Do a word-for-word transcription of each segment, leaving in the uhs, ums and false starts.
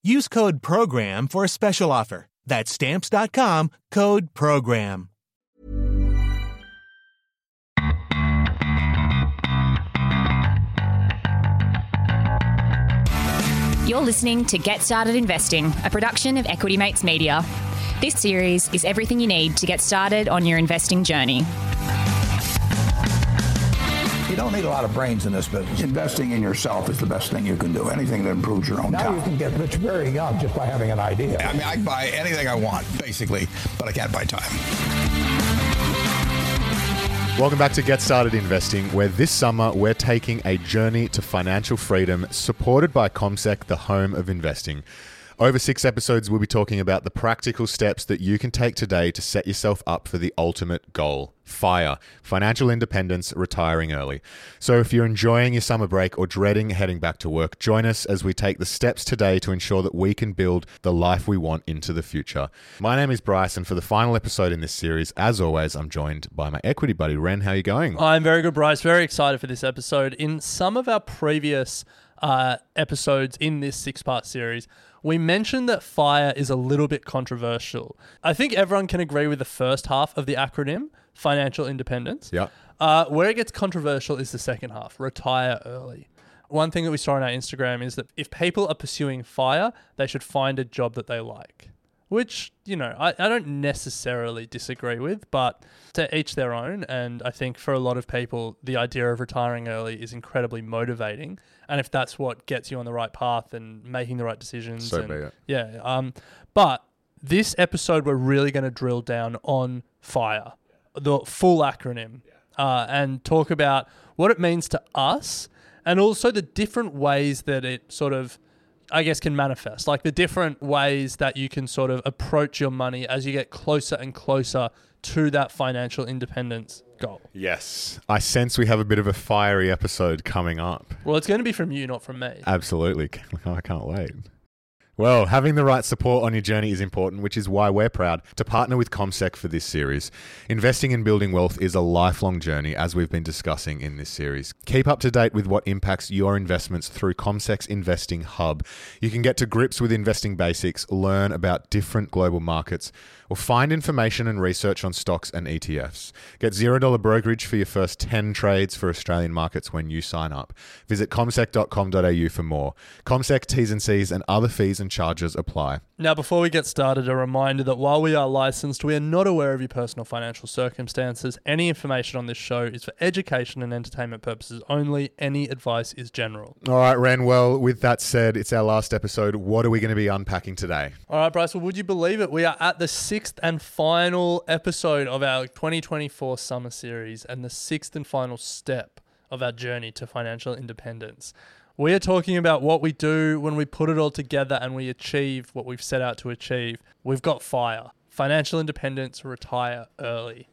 Use code PROGRAM for a special offer. That's Stamps dot com, code PROGRAM. You're listening to Get Started Investing, a production of Equity Mates Media. This series is everything you need to get started on your investing journey. You don't need a lot of brains in this business. Investing in yourself is the best thing you can do. Anything that improves your own now time. Now you can get rich very young just by having an idea. I mean, I can buy anything I want, basically, but I can't buy time. Welcome back to Get Started Investing, where this summer we're taking a journey to financial freedom supported by CommSec, the home of investing. Over six episodes, we'll be talking about the practical steps that you can take today to set yourself up for the ultimate goal, FIRE, financial independence, retiring early. So if you're enjoying your summer break or dreading heading back to work, join us as we take the steps today to ensure that we can build the life we want into the future. My name is Bryce, and for the final episode in this series, as always, I'm joined by my equity buddy, Ren. How are you going? I'm very good, Bryce. Very excited for this episode. In some of our previous uh, episodes in this six-part series, we mentioned that FIRE is a little bit controversial. I think everyone can agree with the first half of the acronym, financial independence. Yeah. Uh, where it gets controversial is the second half, retire early. One thing that we saw on our Instagram is that if people are pursuing FIRE, they should find a job that they like, which, you know, I, I don't necessarily disagree with, but to each their own. And I think for a lot of people, the idea of retiring early is incredibly motivating. And if that's what gets you on the right path and making the right decisions. So and, be it. Yeah. Um, but this episode, we're really going to drill down on FIRE, the full acronym, uh, and talk about what it means to us and also the different ways that it sort of, I guess, can manifest, like the different ways that you can sort of approach your money as you get closer and closer to that financial independence goal. Yes. I sense we have a bit of a fiery episode coming up. Well, it's going to be from you, not from me. Absolutely. I can't wait. Well, having the right support on your journey is important, which is why we're proud to partner with CommSec for this series. Investing and building wealth is a lifelong journey, as we've been discussing in this series. Keep up to date with what impacts your investments through CommSec's Investing Hub. You can get to grips with investing basics, learn about different global markets, or find information and research on stocks and E T Fs. Get zero dollars brokerage for your first ten trades for Australian markets when you sign up. Visit commsec dot com dot a u for more. CommSec, T's and C's, and other fees and charges apply. Now, before we get started, a reminder that while we are licensed, we are not aware of your personal financial circumstances. Any information on this show is for education and entertainment purposes only. Any advice is general. All right, Ren. Well, with that said, it's our last episode. What are we going to be unpacking today? All right, Bryce. Well, would you believe it? We are at the sixth and final episode of our twenty twenty-four summer series and the sixth and final step of our journey to financial independence. We are talking about what we do when we put it all together and we achieve what we've set out to achieve. We've got FIRE, financial independence, retire early.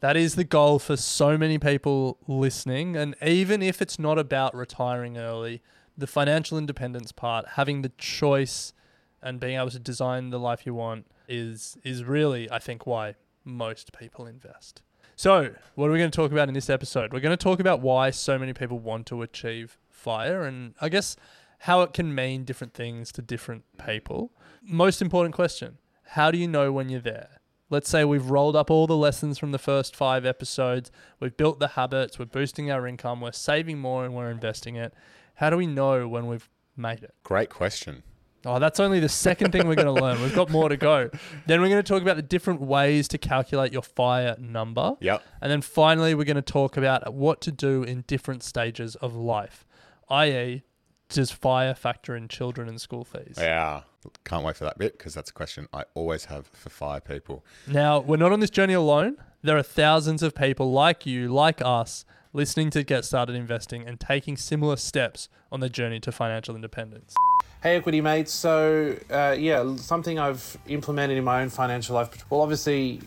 That is the goal for so many people listening. And even if it's not about retiring early, the financial independence part, having the choice and being able to design the life you want is, is really, I think, why most people invest. So what are we going to talk about in this episode? We're going to talk about why so many people want to achieve FIRE and I guess how it can mean different things to different people. Most important question, how do you know when you're there? Let's say we've rolled up all the lessons from the first five episodes, we've built the habits, we're boosting our income, we're saving more and we're investing it. How do we know when we've made it? Great question. Oh, that's only the second thing we're going to learn. We've got more to go. Then we're going to talk about the different ways to calculate your FIRE number. Yep. And then finally, we're going to talk about what to do in different stages of life. that is, does FIRE factor in children and school fees? Yeah. Can't wait for that bit because that's a question I always have for FIRE people. Now, we're not on this journey alone. There are thousands of people like you, like us, listening to Get Started Investing and taking similar steps on the journey to financial independence. Hey, Equity Mates. So, uh, yeah, something I've implemented in my own financial life, well, obviously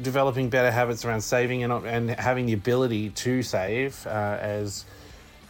developing better habits around saving and, and having the ability to save uh, as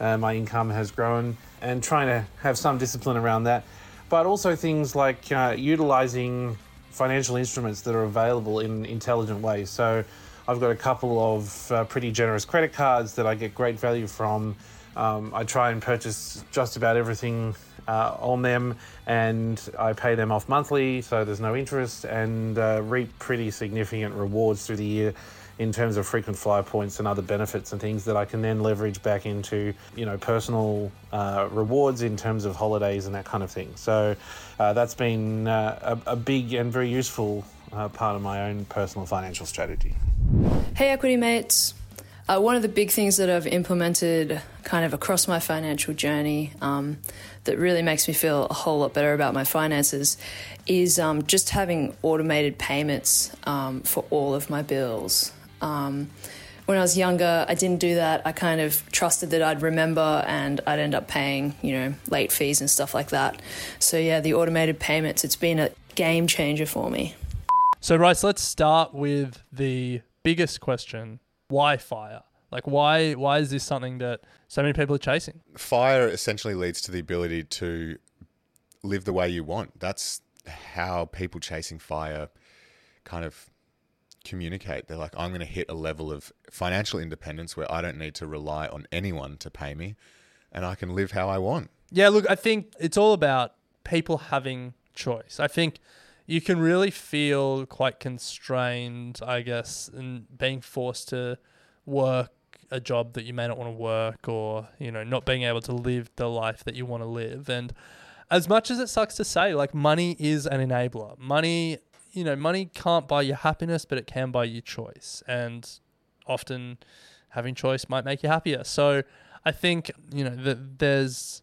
uh, my income has grown, and trying to have some discipline around that. But also things like uh, utilizing financial instruments that are available in intelligent ways. So I've got a couple of uh, pretty generous credit cards that I get great value from. Um, I try and purchase just about everything uh, on them, and I pay them off monthly, so there's no interest, and uh, reap pretty significant rewards through the year in terms of frequent flyer points and other benefits and things that I can then leverage back into, you know, personal uh, rewards in terms of holidays and that kind of thing. So uh, that's been uh, a, a big and very useful uh, part of my own personal financial strategy. Hey, Equity Mates. Uh, one of the big things that I've implemented kind of across my financial journey um, that really makes me feel a whole lot better about my finances is um, just having automated payments um, for all of my bills. Um, when I was younger, I didn't do that. I kind of trusted that I'd remember and I'd end up paying, you know, late fees and stuff like that. So yeah, the automated payments, it's been a game changer for me. So Rice, let's start with the biggest question. Why FIRE? Like why, why is this something that so many people are chasing? FIRE essentially leads to the ability to live the way you want. That's how people chasing FIRE kind of communicate. They're like, I'm going to hit a level of financial independence where I don't need to rely on anyone to pay me and I can live how I want. Yeah, look, I think it's all about people having choice. I think you can really feel quite constrained, I guess, and being forced to work a job that you may not want to work, or, you know, not being able to live the life that you want to live. And as much as it sucks to say, like, money is an enabler. Money You know, money can't buy you happiness, but it can buy you choice. And often having choice might make you happier. So I think, you know, that there's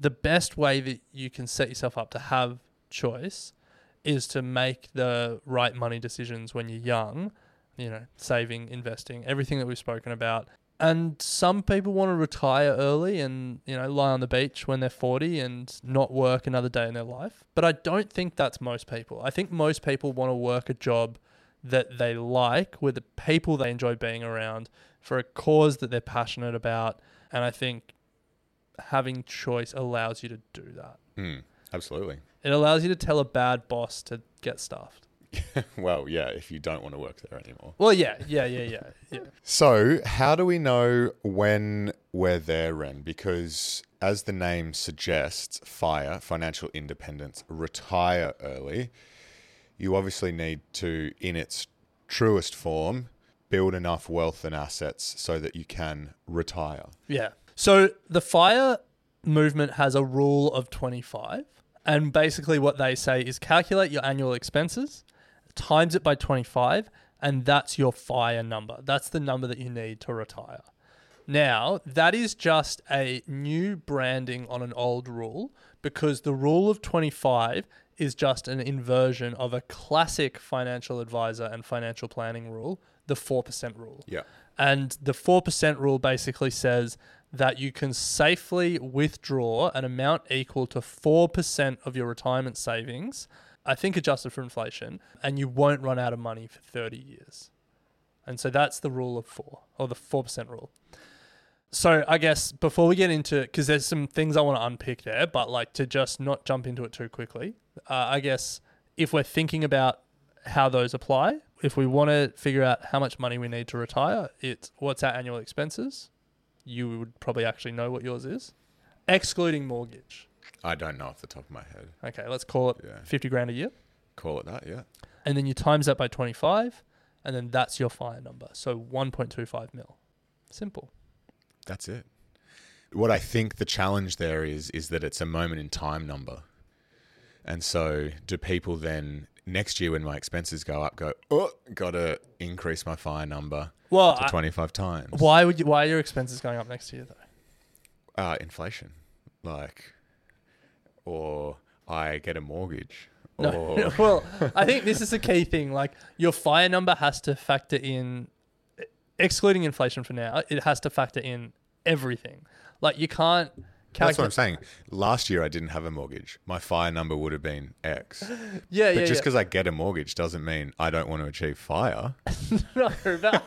the best way that you can set yourself up to have choice is to make the right money decisions when you're young, you know, saving, investing, everything that we've spoken about. And some people want to retire early and, you know, lie on the beach when they're forty and not work another day in their life. But I don't think that's most people. I think most people want to work a job that they like, with the people they enjoy being around, for a cause that they're passionate about. And I think having choice allows you to do that. Mm, absolutely. It allows you to tell a bad boss to get stuffed. Well, yeah, if you don't want to work there anymore. Well, yeah, yeah, yeah, yeah, yeah. So how do we know when we're there, Ren? Because as the name suggests, FIRE, financial independence, retire early, you obviously need to, in its truest form, build enough wealth and assets so that you can retire. Yeah. So the FIRE movement has a rule of twenty-five. And basically what they say is calculate your annual expenses, times it by twenty-five, and that's your FIRE number. That's the number that you need to retire. Now, that is just a new branding on an old rule, because the rule of twenty-five is just an inversion of a classic financial advisor and financial planning rule, the four percent rule. Yeah. And the four percent rule basically says that you can safely withdraw an amount equal to four percent of your retirement savings, I think adjusted for inflation, and you won't run out of money for thirty years. And so that's the rule of four, or the four percent rule. So I guess before we get into it, because there's some things I want to unpick there, but like to just not jump into it too quickly, uh, I guess if we're thinking about how those apply, if we want to figure out how much money we need to retire, it's what's our annual expenses? You would probably actually know what yours is, excluding mortgage. I don't know off the top of my head. Okay, let's call it yeah. fifty grand a year. Call it that, yeah. And then you times that by twenty-five, and then that's your FIRE number. So one point two five mil. Simple. That's it. What I think the challenge there is, is that it's a moment in time number. And so do people then, next year when my expenses go up, go, oh, got to increase my FIRE number? Well, to twenty-five I, times. Why would you, why are your expenses going up next year though? Uh, inflation, like, or I get a mortgage. Or no, well, I think this is the key thing. Like, your FIRE number has to factor in, excluding inflation for now. It has to factor in everything. Like, you can't Calcul- That's what I'm saying. Last year I didn't have a mortgage. My FIRE number would have been X. yeah, but yeah. But just because yeah. I get a mortgage doesn't mean I don't want to achieve FIRE. no, no.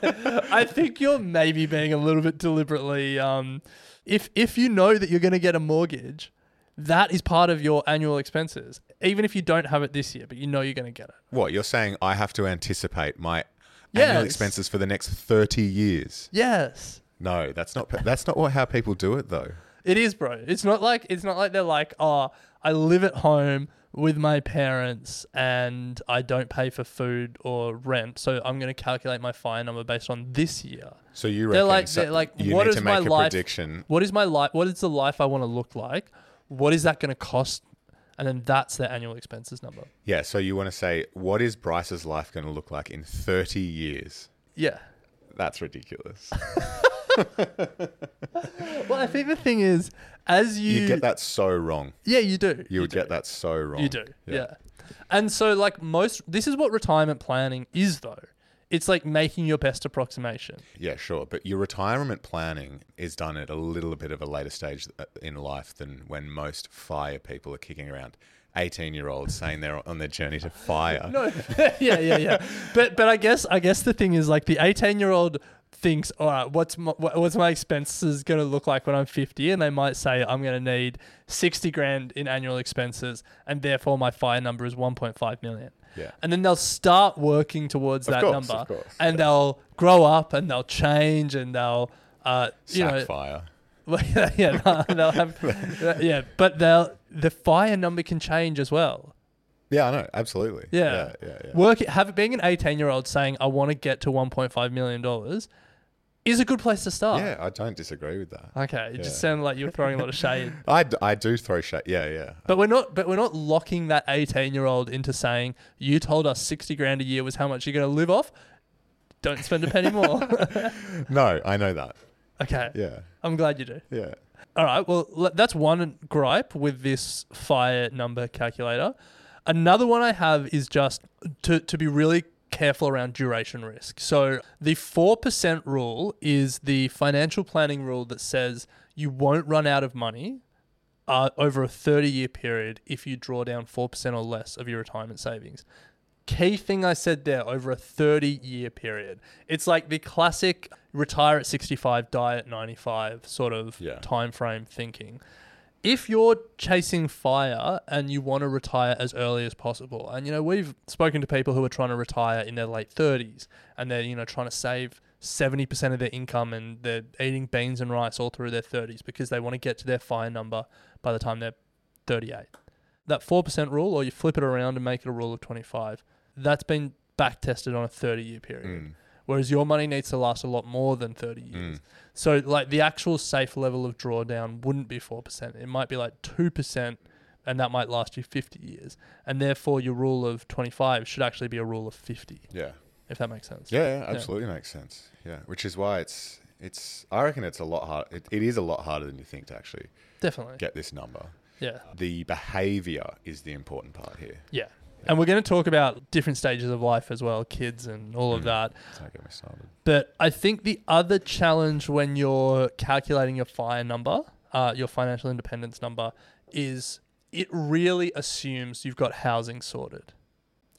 I think you're maybe being a little bit deliberately. Um, if if you know that you're going to get a mortgage, that is part of your annual expenses, even if you don't have it this year, but you know you're going to get it. What you're saying? I have to anticipate my yes. annual expenses for the next thirty years. Yes. No, that's not. That's not what, how people do it though. It is, bro. It's not like it's not like they're like, oh, I live at home with my parents and I don't pay for food or rent, so I'm going to calculate my FIRE number based on this year. So you reckon they're like, so they're like, you what need is to make my a life, prediction. What is my life? What is the life I want to look like? What is that going to cost? And then that's their annual expenses number. Yeah. So you want to say, what is Bryce's life going to look like in thirty years? Yeah. That's ridiculous. Well, I think the thing is, as you... You get that so wrong. Yeah, you do. You, you would do. get that so wrong. You do, yeah. yeah. And so, like, most... This is what retirement planning is, though. It's like making your best approximation. Yeah, sure. But your retirement planning is done at a little bit of a later stage in life than when most FIRE people are kicking around. eighteen-year-olds saying they're on their journey to FIRE. No, yeah, yeah, yeah. But but I guess I guess the thing is, like, the eighteen-year-old thinks, all right, what's my, what's my expenses going to look like when I'm fifty? And they might say, I'm going to need sixty grand in annual expenses, and therefore my FIRE number is one point five million. Yeah. And then they'll start working towards of that course, number, of course. and yeah. they'll grow up and they'll change and they'll, uh, you Sack know, FIRE. yeah, no, they'll have, yeah, but they'll the FIRE number can change as well. Yeah, I know, absolutely. Yeah, yeah, yeah, yeah. Work have being an eighteen-year-old saying I want to get to one point five million dollars is a good place to start. Yeah, I don't disagree with that. Okay, it yeah. just sounded like you were throwing a lot of shade. I, I do throw shade. Yeah, yeah. But we're not but we're not locking that eighteen-year-old into saying you told us sixty grand a year was how much you're going to live off. Don't spend a penny more. No, I know that. Okay. Yeah. I'm glad you do. Yeah. All right. Well, that's one gripe with this FIRE number calculator. Another one I have is just to, to be really careful around duration risk. So the four percent rule is the financial planning rule that says you won't run out of money uh, over a thirty-year period if you draw down four percent or less of your retirement savings. Key thing I said there, over a thirty-year period. It's like the classic retire at sixty-five, die at ninety-five sort of yeah. time frame thinking. If you're chasing FIRE and you want to retire as early as possible, and, you know, we've spoken to people who are trying to retire in their late thirties and they're, you know, trying to save seventy percent of their income and they're eating beans and rice all through their thirties because they want to get to their FIRE number by the time they're thirty-eight. That four percent rule, or you flip it around and make it a rule of twenty-five, that's been back-tested on a thirty-year period. Mm. Whereas your money needs to last a lot more than thirty years. Mm. So, like, the actual safe level of drawdown wouldn't be four percent. It might be like two percent, and that might last you fifty years. And therefore, your rule of twenty-five should actually be a rule of fifty. Yeah. If that makes sense. Yeah, yeah absolutely yeah. makes sense. Yeah. Which is why it's, it's I reckon it's a lot hard. It, it is a lot harder than you think to actually Definitely. get this number. Yeah. The behavior is the important part here. Yeah. And we're going to talk about different stages of life as well, kids and all of mm, that. Don't get me started. But I think the other challenge when you're calculating your FIRE number, uh, your financial independence number, is it really assumes you've got housing sorted.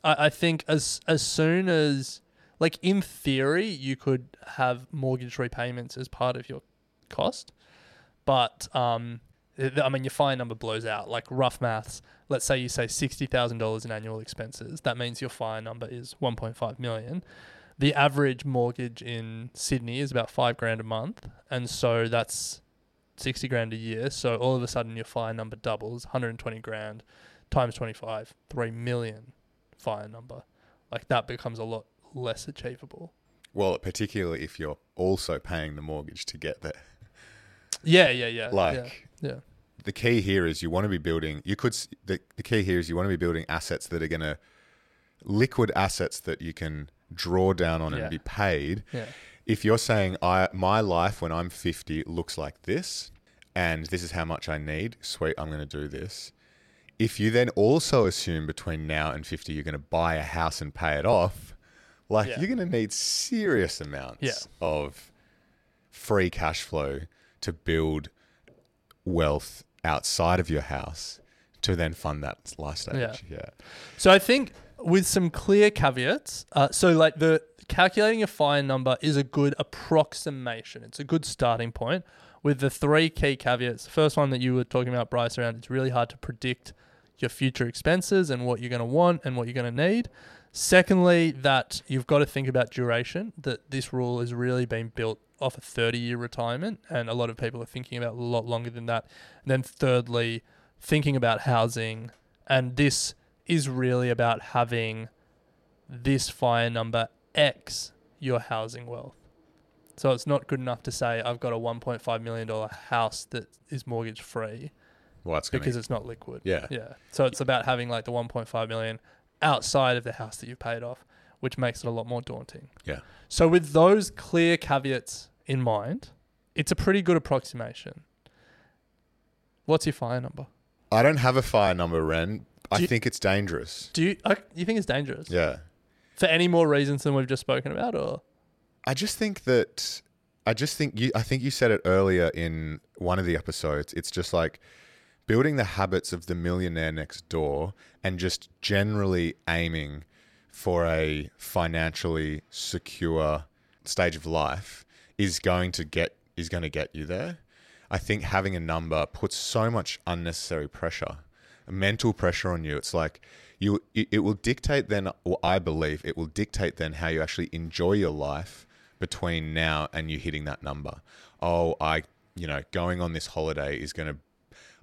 I, I think as as soon as, like, in theory, you could have mortgage repayments as part of your cost, but um. I mean, your FIRE number blows out. Like, rough maths, let's say you say sixty thousand dollars in annual expenses. That means your FIRE number is one point five million. The average mortgage in Sydney is about five grand a month. And so that's sixty grand a year. So all of a sudden your FIRE number doubles, one hundred twenty grand times twenty-five, three million FIRE number. Like, that becomes a lot less achievable. Well, particularly if you're also paying the mortgage to get there. Yeah, yeah, yeah. Like... Yeah. Yeah. The key here is you want to be building, you could, the, the key here is you want to be building assets that are going to, liquid assets that you can draw down on yeah. and be paid. Yeah. If you're saying, I my life when I'm fifty looks like this, and this is how much I need, sweet, I'm going to do this. If you then also assume between now and fifty, you're going to buy a house and pay it off, like yeah. you're going to need serious amounts yeah. of free cash flow to build wealth outside of your house to then fund that last stage. Yeah. yeah. So I think with some clear caveats, uh, so like the calculating a FIRE number is a good approximation. It's a good starting point with the three key caveats. The first one that you were talking about, Bryce, around it's really hard to predict your future expenses and what you're going to want and what you're going to need. Secondly, that you've got to think about duration, that this rule has really been built off a thirty-year retirement, and a lot of people are thinking about a lot longer than that. And then thirdly, thinking about housing, and this is really about having this FIRE number X your housing wealth. So it's not good enough to say, I've got a one point five million dollars house that is mortgage-free. Well, that's because gonna... it's not liquid. Yeah. Yeah. So it's about having like the one point five million dollars outside of the house that you've paid off, which makes it a lot more daunting. Yeah. So with those clear caveats in mind, it's a pretty good approximation. What's your FIRE number? I don't have a FIRE number, Ren. I you, think it's dangerous. Do you? I, you think it's dangerous? Yeah. For any more reasons than we've just spoken about, or? I just think that I just think you. I think you said it earlier in one of the episodes. It's just like building the habits of the millionaire next door and just generally aiming for a financially secure stage of life is going to get is going to get you there. I think having a number puts so much unnecessary pressure, mental pressure on you. It's like you it will dictate then, or I believe it will dictate then how you actually enjoy your life between now and you hitting that number. Oh, I, you know, going on this holiday is going to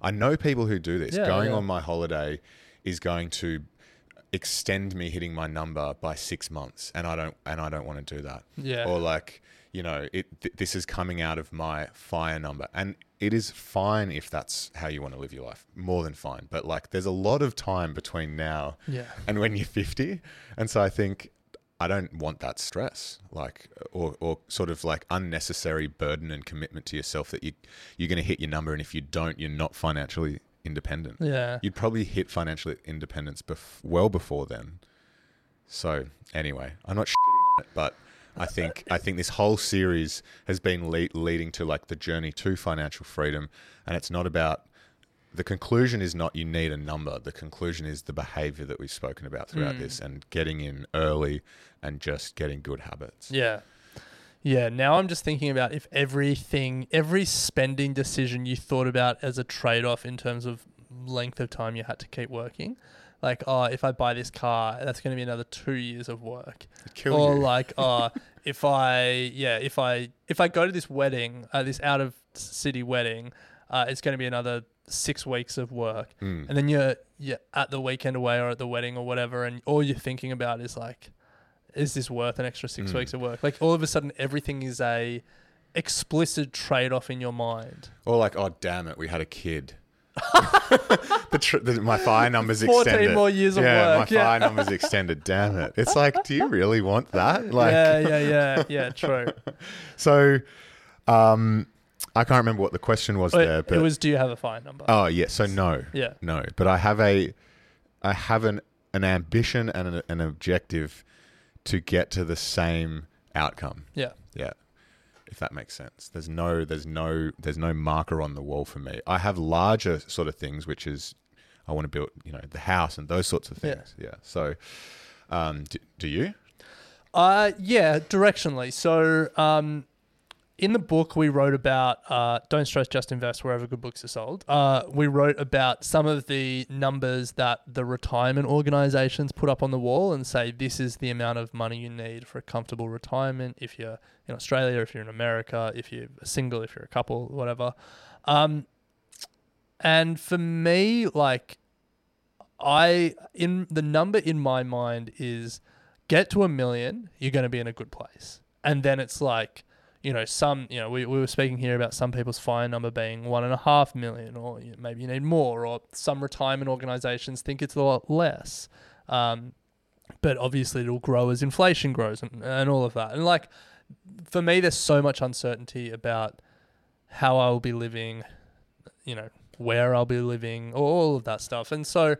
I know people who do this. Yeah, going yeah. on my holiday is going to extend me hitting my number by six months, and I don't and I don't want to do that. Yeah. Or like, you know, it. Th- this is coming out of my FIRE number, and it is fine if that's how you want to live your life. More than fine, but like, there's a lot of time between now yeah. and when you're fifty, and so I think I don't want that stress, like, or or sort of like unnecessary burden and commitment to yourself that you you're going to hit your number, and if you don't, you're not financially independent. Yeah. You'd probably hit financial independence bef- well before then. So anyway, I'm not shitting on it, but I think I think this whole series has been le- leading to like the journey to financial freedom, and it's not about the conclusion is not you need a number. The conclusion is the behavior that we've spoken about throughout mm. this, and getting in early and just getting good habits. Yeah. Yeah, now I'm just thinking about if everything, every spending decision you thought about as a trade-off in terms of length of time you had to keep working, like, oh, if I buy this car, that's going to be another two years of work. Kill or you. Like, oh, if I, yeah, if I, if I go to this wedding, uh, this out-of-city wedding, uh, it's going to be another six weeks of work. Mm. And then you're, you're at the weekend away or at the wedding or whatever, and all you're thinking about is like, is this worth an extra six mm. weeks of work? Like, all of a sudden, everything is a explicit trade-off in your mind. Or like, oh, damn it, we had a kid. the tr- the, my FIRE number's extended. fourteen more years yeah, of work. My yeah, my FIRE number's extended, damn it. It's like, do you really want that? Like, yeah, yeah, yeah, yeah, true. So, um, I can't remember what the question was well, there. But it was, do you have a FIRE number? Oh, yeah, so no. Yeah. No, but I have a, I have an, an ambition and an, an objective to get to the same outcome. Yeah. Yeah. If that makes sense. There's no there's no there's no marker on the wall for me. I have larger sort of things, which is I want to build, you know, the house and those sorts of things. Yeah. yeah. So um do, do you? Uh yeah, directionally. So um in the book we wrote about uh Don't Stress, Just Invest, wherever good books are sold. Uh we wrote about some of the numbers that the retirement organizations put up on the wall and say this is the amount of money you need for a comfortable retirement if you're in Australia, if you're in America, if you're single, if you're a couple, whatever. Um and for me, like I in the number in my mind is get to a million, you're going to be in a good place. And then it's like, you know, some, you know, we, we were speaking here about some people's FIRE number being one and a half million, or you know, maybe you need more, or some retirement organizations think it's a lot less. Um, but obviously it'll grow as inflation grows and, and all of that. And like, for me, there's so much uncertainty about how I will be living, you know, where I'll be living, all of that stuff. And so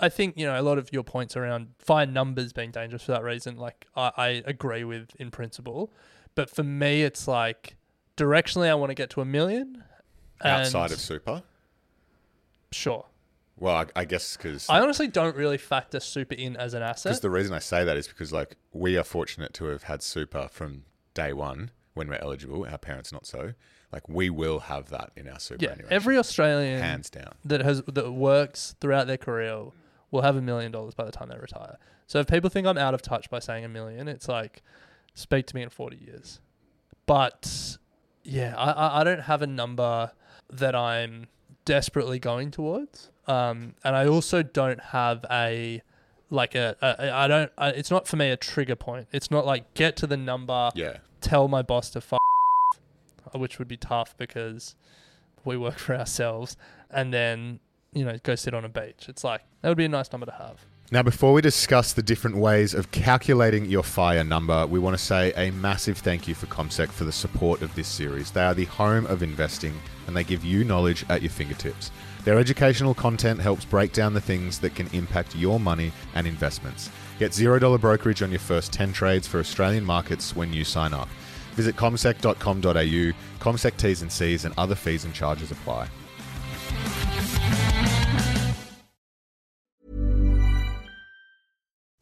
I think, you know, a lot of your points around FIRE numbers being dangerous for that reason, like I, I agree with in principle. But for me, it's like directionally, I want to get to a million. Outside of super? Sure. Well, I, I guess because... I honestly don't really factor super in as an asset. Because the reason I say that is because like we are fortunate to have had super from day one when we're eligible. Our parents not so. Like we will have that in our superannuation. Yeah, every Australian... Hands down. That has that works throughout their career will have a million dollars by the time they retire. So if people think I'm out of touch by saying a million, it's like, speak to me in forty years. But yeah, I, I don't have a number that I'm desperately going towards. Um, and I also don't have a, like a, a I don't, I, it's not for me a trigger point. It's not like get to the number, yeah. Tell my boss to fuck, which would be tough because we work for ourselves and then, you know, go sit on a beach. It's like, that would be a nice number to have. Now, before we discuss the different ways of calculating your FIRE number, we want to say a massive thank you for CommSec for the support of this series. They are the home of investing and they give you knowledge at your fingertips. Their educational content helps break down the things that can impact your money and investments. Get zero dollars brokerage on your first ten trades for Australian markets when you sign up. Visit commsec dot com dot a u. CommSec T's and C's and other fees and charges apply.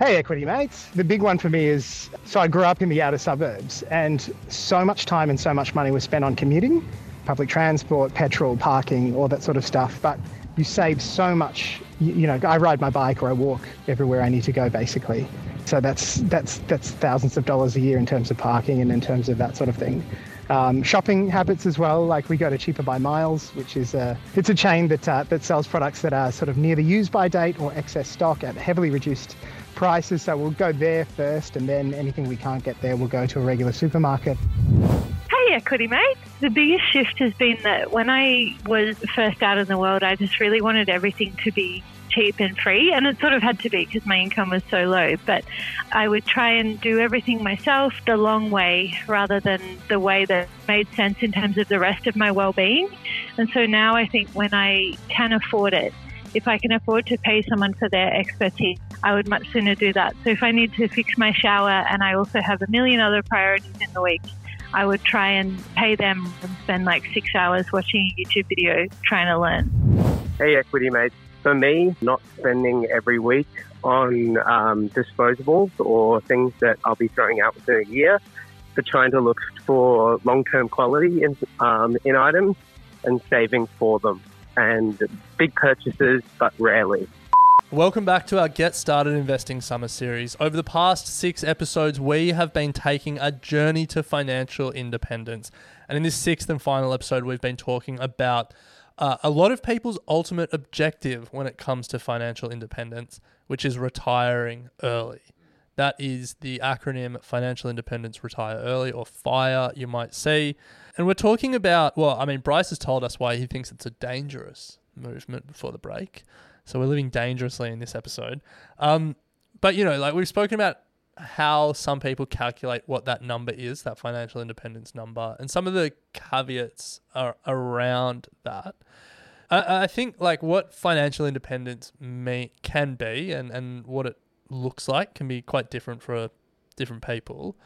Hey, Equity Mates. The big one for me is, so I grew up in the outer suburbs and so much time and so much money was spent on commuting, public transport, petrol, parking, all that sort of stuff. But you save so much, you, you know, I ride my bike or I walk everywhere I need to go, basically. So that's that's that's thousands of dollars a year in terms of parking and in terms of that sort of thing. Um, shopping habits as well, like we go to Cheaper by Miles, which is a, it's a chain that uh, that sells products that are sort of near the use-by date or excess stock at heavily reduced prices, so we'll go there first and then anything we can't get there, we'll go to a regular supermarket. Hey, Equity Mates. The biggest shift has been that when I was first out in the world, I just really wanted everything to be cheap and free, and it sort of had to be because my income was so low, but I would try and do everything myself the long way rather than the way that made sense in terms of the rest of my well-being. And so now I think when I can afford it, if I can afford to pay someone for their expertise, I would much sooner do that. So if I need to fix my shower and I also have a million other priorities in the week, I would try and pay them and spend like six hours watching a YouTube video trying to learn. Hey, Equity Mates. For me, not spending every week on um, disposables or things that I'll be throwing out within a year, but trying to look for long-term quality in, um, in items and saving for them. And big purchases, but rarely. Welcome back to our Get Started Investing Summer Series. Over the past six episodes, we have been taking a journey to financial independence. And in this sixth and final episode, we've been talking about uh, a lot of people's ultimate objective when it comes to financial independence, which is retiring early. That is the acronym Financial Independence Retire Early, or FIRE, you might see. And we're talking about, well, I mean, Bryce has told us why he thinks it's a dangerous movement before the break. So we're living dangerously in this episode. Um, but, you know, like we've spoken about how some people calculate what that number is, that financial independence number, and some of the caveats are around that. I, I think like what financial independence may, can be and, and what it looks like can be quite different for uh, different people.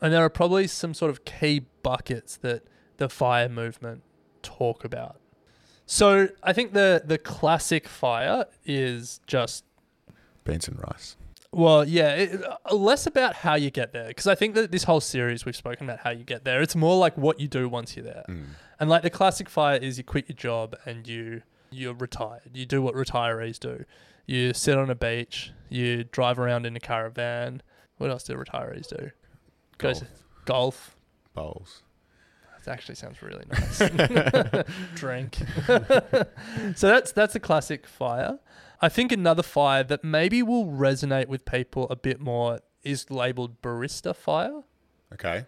And there are probably some sort of key buckets that the FIRE movement talk about. So I think the the classic FIRE is just... beans and rice. Well, yeah, it, less about how you get there. Because I think that this whole series we've spoken about how you get there. It's more like what you do once you're there. Mm. And like the classic FIRE is you quit your job and you, you're retired. You do what retirees do. You sit on a beach. You drive around in a caravan. What else do retirees do? Golf. Goes, golf. Bowls. That actually sounds really nice. Drink. So that's that's a classic FIRE. I think another FIRE that maybe will resonate with people a bit more is labeled barista FIRE. Okay.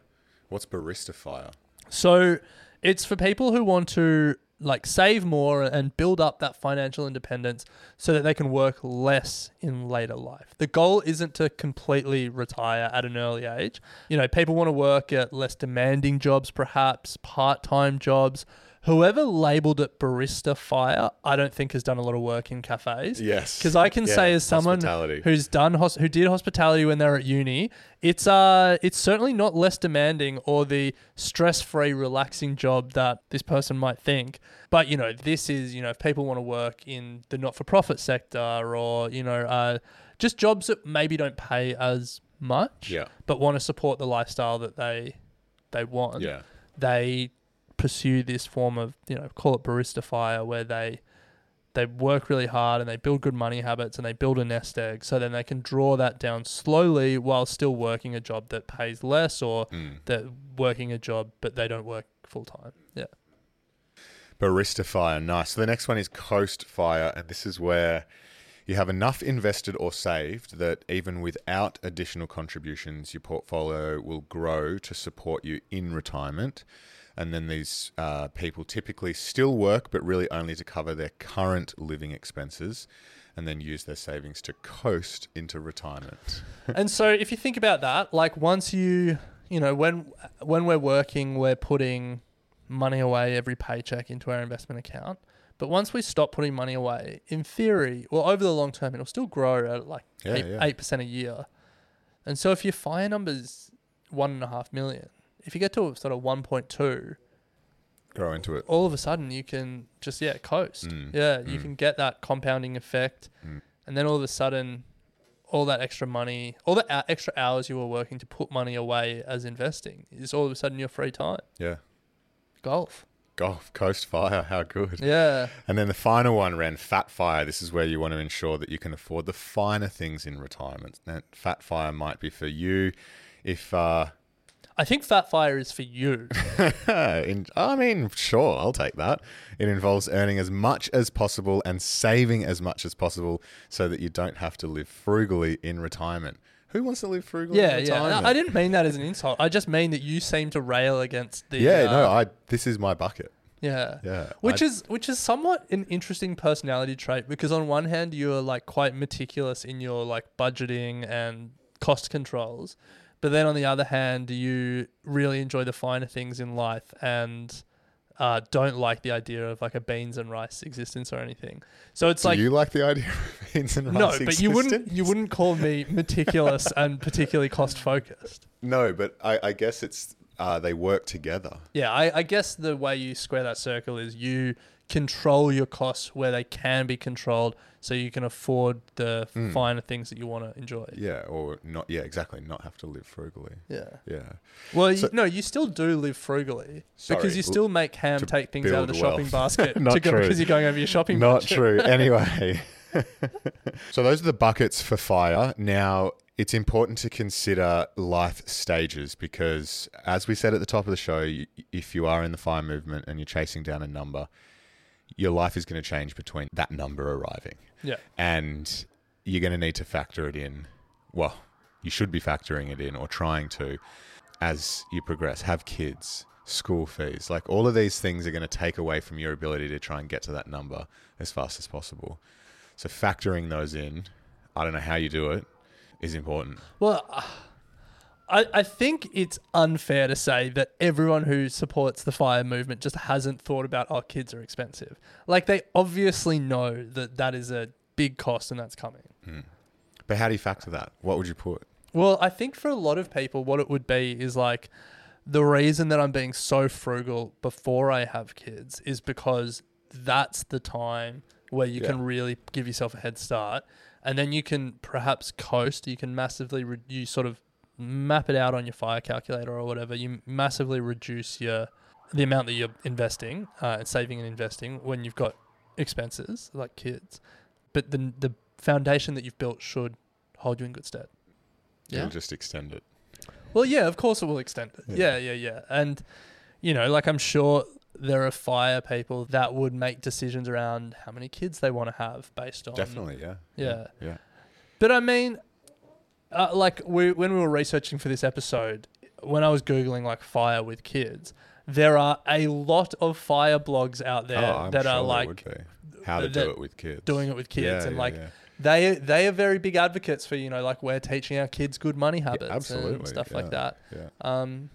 What's barista FIRE? So it's for people who want to like save more and build up that financial independence so that they can work less in later life. The goal isn't to completely retire at an early age. You know, people want to work at less demanding jobs, perhaps part-time jobs. Whoever labeled it barista FIRE, I don't think has done a lot of work in cafes. Yes. Because I can yeah, say as someone who's done hos- who did hospitality when they were at uni, it's uh it's certainly not less demanding or the stress-free, relaxing job that this person might think. But, you know, this is, you know, if people want to work in the not-for-profit sector or, you know, uh, just jobs that maybe don't pay as much yeah. but want to support the lifestyle that they they want, yeah. they... pursue this form of, you know, call it barista FIRE, where they they work really hard and they build good money habits and they build a nest egg, so then they can draw that down slowly while still working a job that pays less or mm. that working a job but they don't work full time. Yeah. Barista FIRE, nice. So the next one is Coast FIRE, and this is where you have enough invested or saved that even without additional contributions, your portfolio will grow to support you in retirement. And then these uh, people typically still work, but really only to cover their current living expenses and then use their savings to coast into retirement. And so if you think about that, like once you, you know, when when we're working, we're putting money away every paycheck into our investment account. But once we stop putting money away, in theory, well, over the long term, it'll still grow at like yeah, eight, yeah. eight percent a year. And so if your FIRE number's one and a half million, if you get to sort of one point two, grow into it. All of a sudden, you can just yeah coast. Mm. Yeah, you mm. can get that compounding effect, mm. and then all of a sudden, all that extra money, all the extra hours you were working to put money away as investing is all of a sudden your free time. Yeah, golf. Golf, Coast FIRE, how good. Yeah. And then the final one, Ren, Fat FIRE. This is where you want to ensure that you can afford the finer things in retirement. Now, Fat FIRE might be for you, if. Uh, I think Fat FIRE is for you. In, I mean, sure, I'll take that. It involves earning as much as possible and saving as much as possible so that you don't have to live frugally in retirement. Who wants to live frugally yeah, in retirement? Yeah, yeah. I didn't mean that as an insult. I just mean that you seem to rail against the... Yeah, uh, no, I. This is my bucket. Yeah. Yeah. Which I, is which is somewhat an interesting personality trait, because on one hand, you're like quite meticulous in your like budgeting and cost controls. But then on the other hand, you really enjoy the finer things in life and uh, don't like the idea of like a beans and rice existence or anything. So it's Do like you like the idea of beans and rice no, existence? No, but you wouldn't you wouldn't call me meticulous and particularly cost focused. No, but I, I guess it's uh, they work together. Yeah, I, I guess the way you square that circle is you control your costs where they can be controlled, so you can afford the mm. finer things that you want to enjoy. Yeah, or not. Yeah, exactly. Not have to live frugally. Yeah, yeah. Well, so, you, no, you still do live frugally sorry, because you still make Ham take things out of the shopping wealth. basket to go, because you're going over your shopping. Not budget. true. Anyway, so those are the buckets for FIRE. Now, it's important to consider life stages, because, as we said at the top of the show, if you are in the FIRE movement and you're chasing down a number, your life is going to change between that number arriving. Yeah. And you're going to need to factor it in. Well, you should be factoring it in or trying to as you progress. Have kids, school fees. Like, all of these things are going to take away from your ability to try and get to that number as fast as possible. So factoring those in, I don't know how you do it, is important. Well, uh- I, I think it's unfair to say that everyone who supports the FIRE movement just hasn't thought about, oh, kids are expensive. Like, they obviously know that that is a big cost and that's coming. Mm. But how do you factor that? What would you put? Well, I think for a lot of people, what it would be is like, the reason that I'm being so frugal before I have kids is because that's the time where you yeah. can really give yourself a head start. And then you can perhaps coast, you can massively reduce sort of, map it out on your FIRE calculator or whatever. You massively reduce your the amount that you're investing uh, and saving and investing when you've got expenses like kids. But the the foundation that you've built should hold you in good stead. Yeah? It'll just extend it. Well, yeah, of course it will extend it. Yeah, yeah, yeah. yeah. And you know, like I'm sure there are FIRE people that would make decisions around how many kids they want to have based on... Definitely, yeah. Yeah. Yeah. But I mean, uh, like we, when we were researching for this episode, when I was Googling like FIRE with kids, there are a lot of FIRE blogs out there oh, that sure are like... How to do it with kids. Doing it with kids. Yeah, and yeah, like yeah. they they are very big advocates for, you know, like we're teaching our kids good money habits yeah, and stuff yeah, like that. Yeah. Um,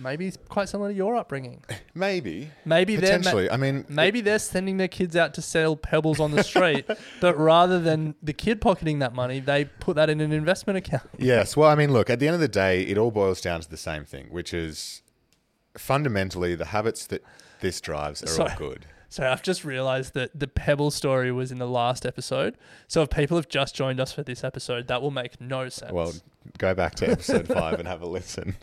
Maybe it's quite similar to your upbringing. Maybe. Maybe Potentially. They're, ma- I mean... Maybe it- they're sending their kids out to sell pebbles on the street, but rather than the kid pocketing that money, they put that in an investment account. Yes. Well, I mean, look, at the end of the day, it all boils down to the same thing, which is fundamentally the habits that this drives are Sorry. all good. So I've just realized that the pebble story was in the last episode. So if people have just joined us for this episode, that will make no sense. Well, go back to episode five and have a listen.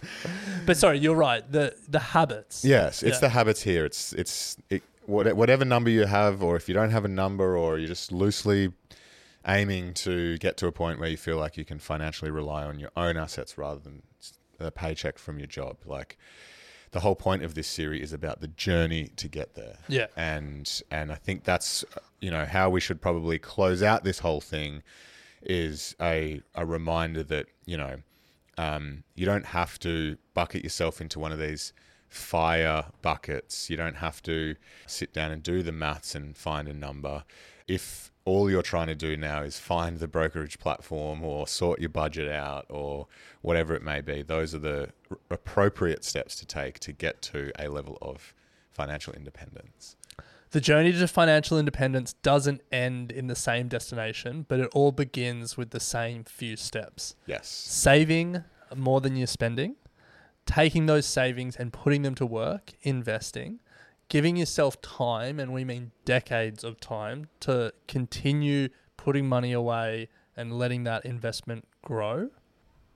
But sorry, you're right. The the habits. Yes, it's yeah. the habits here. It's it's it, whatever number you have, or if you don't have a number, or you're just loosely aiming to get to a point where you feel like you can financially rely on your own assets rather than a paycheck from your job. Like, the whole point of this series is about the journey to get there. Yeah. And and I think that's, you know, how we should probably close out this whole thing is a, a reminder that, you know, um, you don't have to bucket yourself into one of these FIRE buckets. You don't have to sit down and do the maths and find a number. If all you're trying to do now is find the brokerage platform or sort your budget out or whatever it may be, those are the r- appropriate steps to take to get to a level of financial independence. The journey to financial independence doesn't end in the same destination, but it all begins with the same few steps. Yes. Saving more than you're spending, taking those savings and putting them to work, investing, giving yourself time, and we mean decades of time, to continue putting money away and letting that investment grow.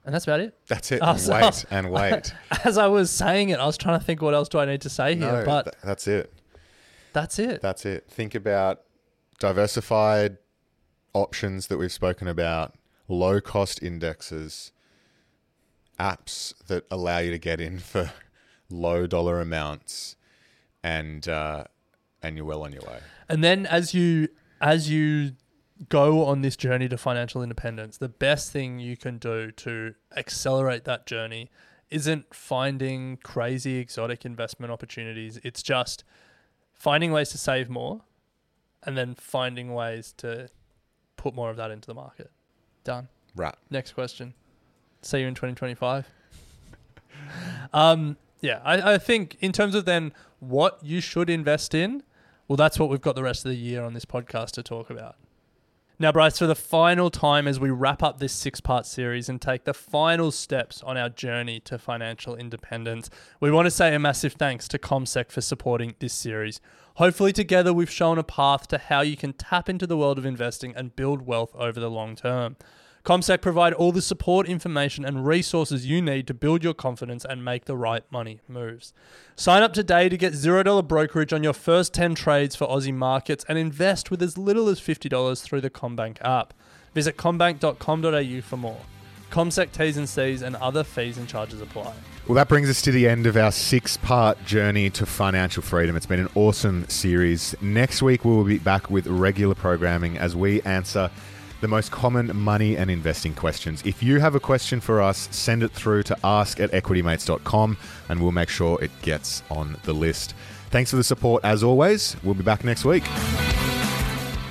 And that's about it. That's it. And wait was, and wait. As I was saying it, I was trying to think, what else do I need to say no, here? But th- that's it. That's it. That's it. Think about diversified options that we've spoken about, low-cost indexes, apps that allow you to get in for low-dollar amounts, and uh, and you're well on your way. And then as you as you go on this journey to financial independence, the best thing you can do to accelerate that journey isn't finding crazy exotic investment opportunities. It's just finding ways to save more and then finding ways to put more of that into the market. Done. Right. Next question. See you in twenty twenty-five. um, yeah, I, I think in terms of then... what you should invest in, well, that's what we've got the rest of the year on this podcast to talk about. Now, Bryce, for the final time as we wrap up this six-part series and take the final steps on our journey to financial independence, we want to say a massive thanks to CommSec for supporting this series. Hopefully, together, we've shown a path to how you can tap into the world of investing and build wealth over the long term. CommSec provide all the support, information, and resources you need to build your confidence and make the right money moves. Sign up today to get zero dollars brokerage on your first ten trades for Aussie markets and invest with as little as fifty dollars through the CommBank app. Visit comm bank dot com dot a u for more. CommSec T's and C's and other fees and charges apply. Well, that brings us to the end of our six-part journey to financial freedom. It's been an awesome series. Next week, we will be back with regular programming as we answer the most common money and investing questions. If you have a question for us, send it through to ask at equity mates dot com and we'll make sure it gets on the list. Thanks for the support as always. We'll be back next week.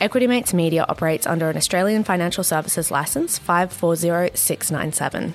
Equity Mates Media operates under an Australian Financial Services Licence five four zero six nine seven.